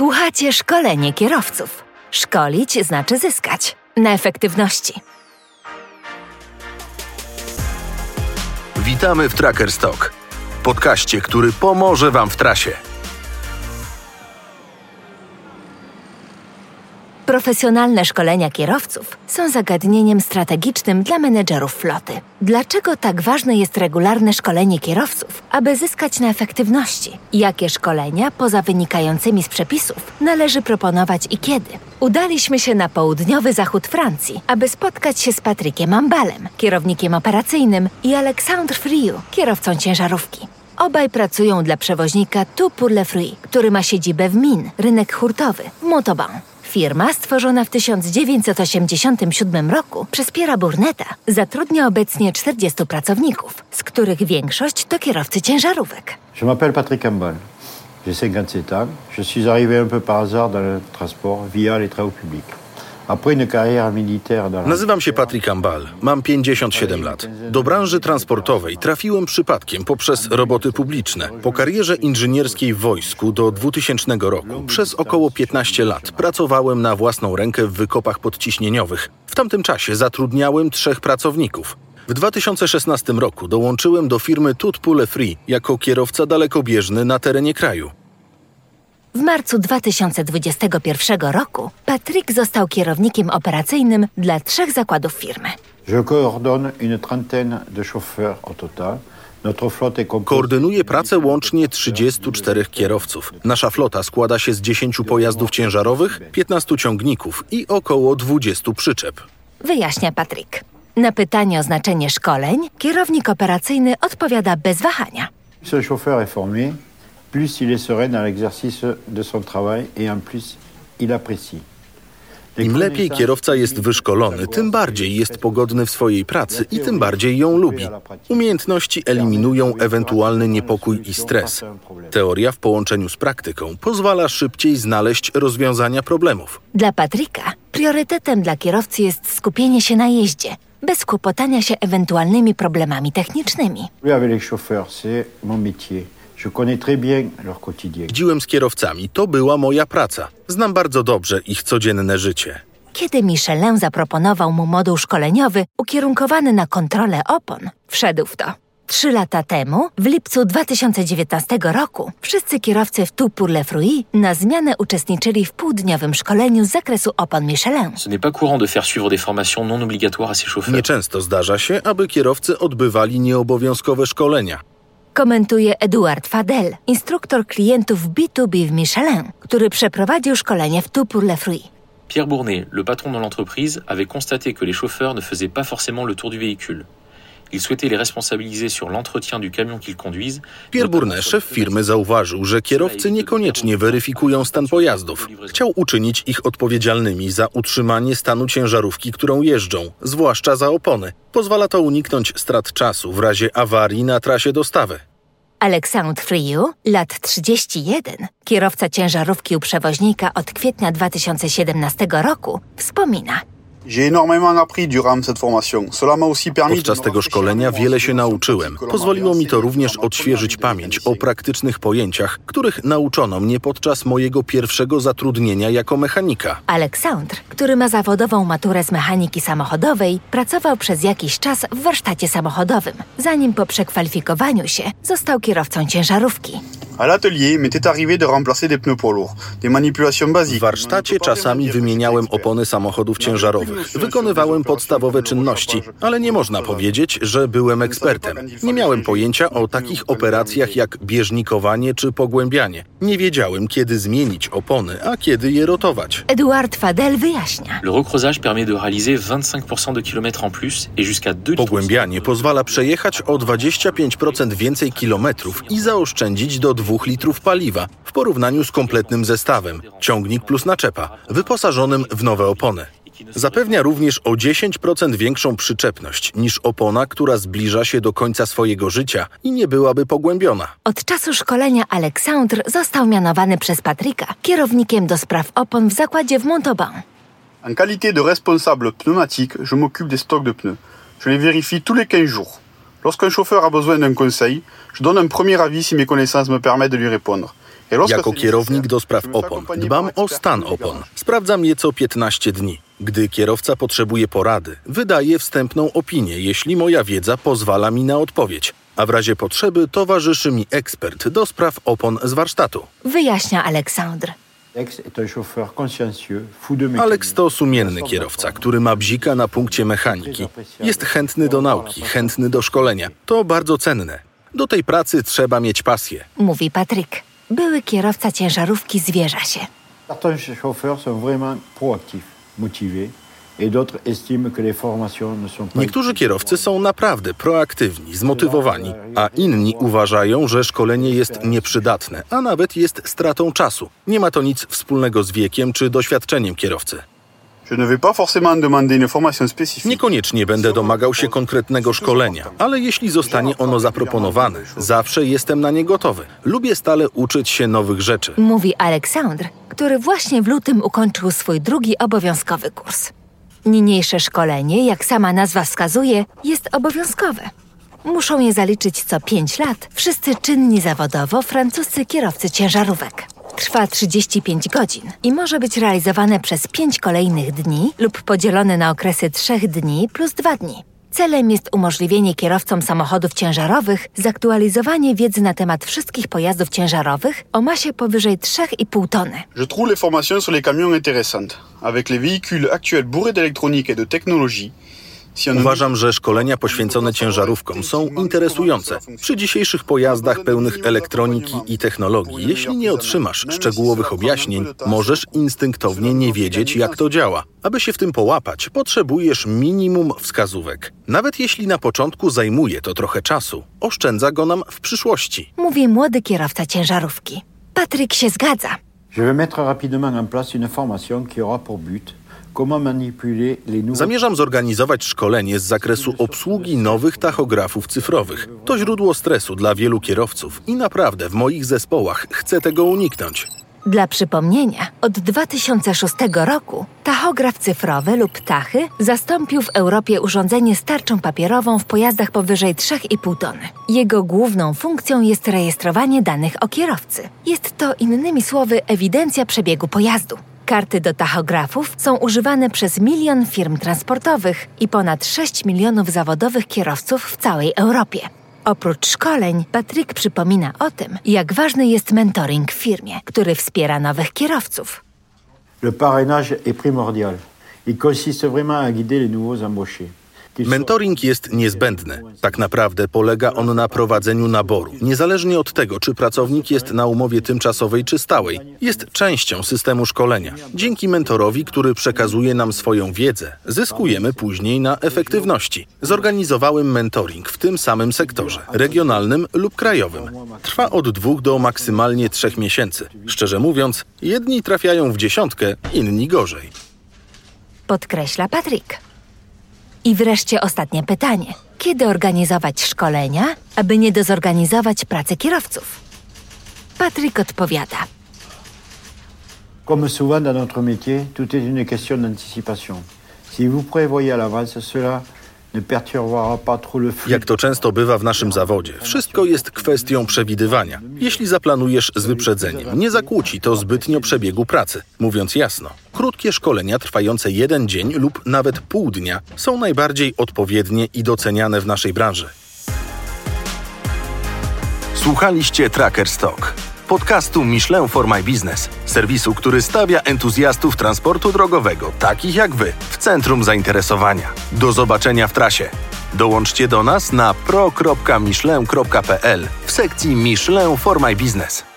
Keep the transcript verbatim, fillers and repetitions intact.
Słuchacie szkolenie kierowców. Szkolić znaczy zyskać na efektywności. Witamy w Truckers Talk, podcaście, który pomoże Wam w trasie. Profesjonalne szkolenia kierowców są zagadnieniem strategicznym dla menedżerów floty. Dlaczego tak ważne jest regularne szkolenie kierowców, aby zyskać na efektywności? Jakie szkolenia, poza wynikającymi z przepisów, należy proponować i kiedy? Udaliśmy się na południowy zachód Francji, aby spotkać się z Patrickiem Ambalem, kierownikiem operacyjnym, i Alexandre Friou, kierowcą ciężarówki. Obaj pracują dla przewoźnika Tout pour le Fruit, który ma siedzibę w Min, rynek hurtowy, w Montauban. Firma, stworzona w tysiąc dziewięćset osiemdziesiątym siódmym roku przez Pierre Bournetta, zatrudnia obecnie czterdziestu pracowników, z których większość to kierowcy ciężarówek. Je m'appelle Patrick Ambal. J'ai cinquante-sept ans. Je suis arrivé un peu par hasard dans le transport via les travaux publics. Nazywam się Patrick Ambal, mam pięćdziesiąt siedem lat. Do branży transportowej trafiłem przypadkiem poprzez roboty publiczne. Po karierze inżynierskiej w wojsku do dwutysięcznego roku przez około piętnaście lat pracowałem na własną rękę w wykopach podciśnieniowych. W tamtym czasie zatrudniałem trzech pracowników. W dwa tysiące szesnastym roku dołączyłem do firmy Tout pour le Fruit jako kierowca dalekobieżny na terenie kraju. W marcu dwa tysiące dwudziestego pierwszego roku Patrick został kierownikiem operacyjnym dla trzech zakładów firmy. Koordynuję pracę łącznie trzydziestu czterech kierowców. Nasza flota składa się z dziesięciu pojazdów ciężarowych, piętnastu ciągników i około dwudziestu przyczep. Wyjaśnia Patrick. Na pytanie o znaczenie szkoleń kierownik operacyjny odpowiada bez wahania. Ce chauffeur est formé. Plus il est serein dans l'exercice de son travail et en plus il apprécie. Im lepiej kierowca jest wyszkolony, tym bardziej jest pogodny w swojej pracy i tym bardziej ją lubi. Umiejętności eliminują ewentualny niepokój i stres. Teoria w połączeniu z praktyką pozwala szybciej znaleźć rozwiązania problemów. Dla Patricka priorytetem dla kierowcy jest skupienie się na jeździe, bez kłopotania się ewentualnymi problemami technicznymi. Avec les chauffeurs, c'est mon métier. Jeździłem z kierowcami, to była moja praca. Znam bardzo dobrze ich codzienne życie. Kiedy Michelin zaproponował mu moduł szkoleniowy ukierunkowany na kontrolę opon, wszedł w to. Trzy lata temu, w lipcu dwa tysiące dziewiętnastego roku, wszyscy kierowcy w Tout pour le Fruit na zmianę uczestniczyli w półdniowym szkoleniu z zakresu opon Michelin. Nieczęsto zdarza się, aby kierowcy odbywali nieobowiązkowe szkolenia. Komentuje Édouard Fadel, instruktor klientów B dwa B w Michelin, który przeprowadził szkolenie w Tout pour le Fruit. Pierre Bournet, le patron de l'entreprise, avait constaté que les chauffeurs ne faisaient pas forcément le tour du véhicule. Il souhaitait les responsabiliser sur l'entretien du camion qu'ils conduisent. Pierre Bournet, szef firmy, zauważył, że kierowcy niekoniecznie weryfikują stan pojazdów. Chciał uczynić ich odpowiedzialnymi za utrzymanie stanu ciężarówki, którą jeżdżą, zwłaszcza za opony. Pozwala to uniknąć strat czasu w razie awarii na trasie dostawy. Alexandre Friou, lat trzydzieści jeden, kierowca ciężarówki u przewoźnika od kwietnia dwa tysiące siedemnastego roku, wspomina. Podczas tego szkolenia wiele się nauczyłem. Pozwoliło mi to również odświeżyć pamięć o praktycznych pojęciach, których nauczono mnie podczas mojego pierwszego zatrudnienia jako mechanika. Alexandre, który ma zawodową maturę z mechaniki samochodowej, pracował przez jakiś czas w warsztacie samochodowym, zanim po przekwalifikowaniu się został kierowcą ciężarówki. W warsztacie czasami wymieniałem opony samochodów ciężarowych. Wykonywałem podstawowe czynności, ale nie można powiedzieć, że byłem ekspertem. Nie miałem pojęcia o takich operacjach jak bieżnikowanie czy pogłębianie. Nie wiedziałem, kiedy zmienić opony, a kiedy je rotować. Édouard Fadel wyjaśnia. Pogłębianie pozwala przejechać o dwadzieścia pięć procent więcej kilometrów i zaoszczędzić do dwóch litrów paliwa w porównaniu z kompletnym zestawem, ciągnik plus naczepa, wyposażonym w nowe opony. Zapewnia również o dziesięć procent większą przyczepność niż opona, która zbliża się do końca swojego życia i nie byłaby pogłębiona. Od czasu szkolenia Alexandre został mianowany przez Patricka kierownikiem do spraw opon w zakładzie w Montauban. En qualité de responsable pneumatique, je m'occupe des stocks de pneus. Je les vérifie tous les quinze jours. Lorsqu'un chauffeur a besoin d'un conseil, je donne un premier avis si mes connaissances me permettent de lui répondre. Jako kierownik do spraw opon dbam o stan opon. Sprawdzam je co piętnaście dni. Gdy kierowca potrzebuje porady, wydaję wstępną opinię, jeśli moja wiedza pozwala mi na odpowiedź. A w razie potrzeby towarzyszy mi ekspert do spraw opon z warsztatu. Wyjaśnia Aleksandr. Aleks to sumienny kierowca, który ma bzika na punkcie mechaniki. Jest chętny do nauki, chętny do szkolenia. To bardzo cenne. Do tej pracy trzeba mieć pasję. Mówi Patryk. Były kierowca ciężarówki zwierza się. Niektórzy kierowcy są naprawdę proaktywni, zmotywowani, a inni uważają, że szkolenie jest nieprzydatne, a nawet jest stratą czasu. Nie ma to nic wspólnego z wiekiem czy doświadczeniem kierowcy. Niekoniecznie będę domagał się konkretnego szkolenia, ale jeśli zostanie ono zaproponowane, zawsze jestem na nie gotowy. Lubię stale uczyć się nowych rzeczy. Mówi Aleksandr, który właśnie w lutym ukończył swój drugi obowiązkowy kurs. Niniejsze szkolenie, jak sama nazwa wskazuje, jest obowiązkowe. Muszą je zaliczyć co pięć lat wszyscy czynni zawodowo francuscy kierowcy ciężarówek. Trwa trzydzieści pięć godzin i może być realizowane przez pięć kolejnych dni lub podzielone na okresy trzech dni plus dwa dni. Celem jest umożliwienie kierowcom samochodów ciężarowych zaktualizowanie wiedzy na temat wszystkich pojazdów ciężarowych o masie powyżej trzy i pół tony. Je trouve les formations sur les camions intéressantes. Avec les véhicules actuels bourrés d'électronique et de technologie. Uważam, że szkolenia poświęcone ciężarówkom są interesujące. Przy dzisiejszych pojazdach pełnych elektroniki i technologii, jeśli nie otrzymasz szczegółowych objaśnień, możesz instynktownie nie wiedzieć, jak to działa. Aby się w tym połapać, potrzebujesz minimum wskazówek. Nawet jeśli na początku zajmuje to trochę czasu, oszczędza go nam w przyszłości. Mówi młody kierowca ciężarówki. Patryk się zgadza. Je vais mettre rapidement en place une formation qui aura pour but. Zamierzam zorganizować szkolenie z zakresu obsługi nowych tachografów cyfrowych. To źródło stresu dla wielu kierowców i naprawdę w moich zespołach chcę tego uniknąć. Dla przypomnienia, od dwa tysiące szóstego roku tachograf cyfrowy lub tachy zastąpił w Europie urządzenie z tarczą papierową w pojazdach powyżej trzy i pół tony. Jego główną funkcją jest rejestrowanie danych o kierowcy. Jest to innymi słowy ewidencja przebiegu pojazdu. Karty do tachografów są używane przez milion firm transportowych i ponad sześć milionów zawodowych kierowców w całej Europie. Oprócz szkoleń, Patryk przypomina o tym, jak ważny jest mentoring w firmie, który wspiera nowych kierowców. Le parrainage est primordial. Il consiste vraiment à guider les nouveaux embauchés. Mentoring jest niezbędny. Tak naprawdę polega on na prowadzeniu naboru, niezależnie od tego, czy pracownik jest na umowie tymczasowej czy stałej. Jest częścią systemu szkolenia. Dzięki mentorowi, który przekazuje nam swoją wiedzę, zyskujemy później na efektywności. Zorganizowałem mentoring w tym samym sektorze, regionalnym lub krajowym. Trwa od dwóch do maksymalnie trzech miesięcy. Szczerze mówiąc, jedni trafiają w dziesiątkę, inni gorzej. Podkreśla Patryk. I wreszcie ostatnie pytanie. Kiedy organizować szkolenia, aby nie dezorganizować pracy kierowców? Patryk odpowiada. Comme souvent dans notre métier, tout est une question d'anticipation. Si vous prévoyez à l'avance cela, jak to często bywa w naszym zawodzie, wszystko jest kwestią przewidywania. Jeśli zaplanujesz z wyprzedzeniem, nie zakłóci to zbytnio przebiegu pracy. Mówiąc jasno, krótkie szkolenia trwające jeden dzień lub nawet pół dnia są najbardziej odpowiednie i doceniane w naszej branży. Słuchaliście Truckers Talk, podcastu Michelin for my Business, serwisu, który stawia entuzjastów transportu drogowego, takich jak wy, w centrum zainteresowania. Do zobaczenia w trasie. Dołączcie do nas na pro kropka michelin kropka p l w sekcji Michelin for my Business.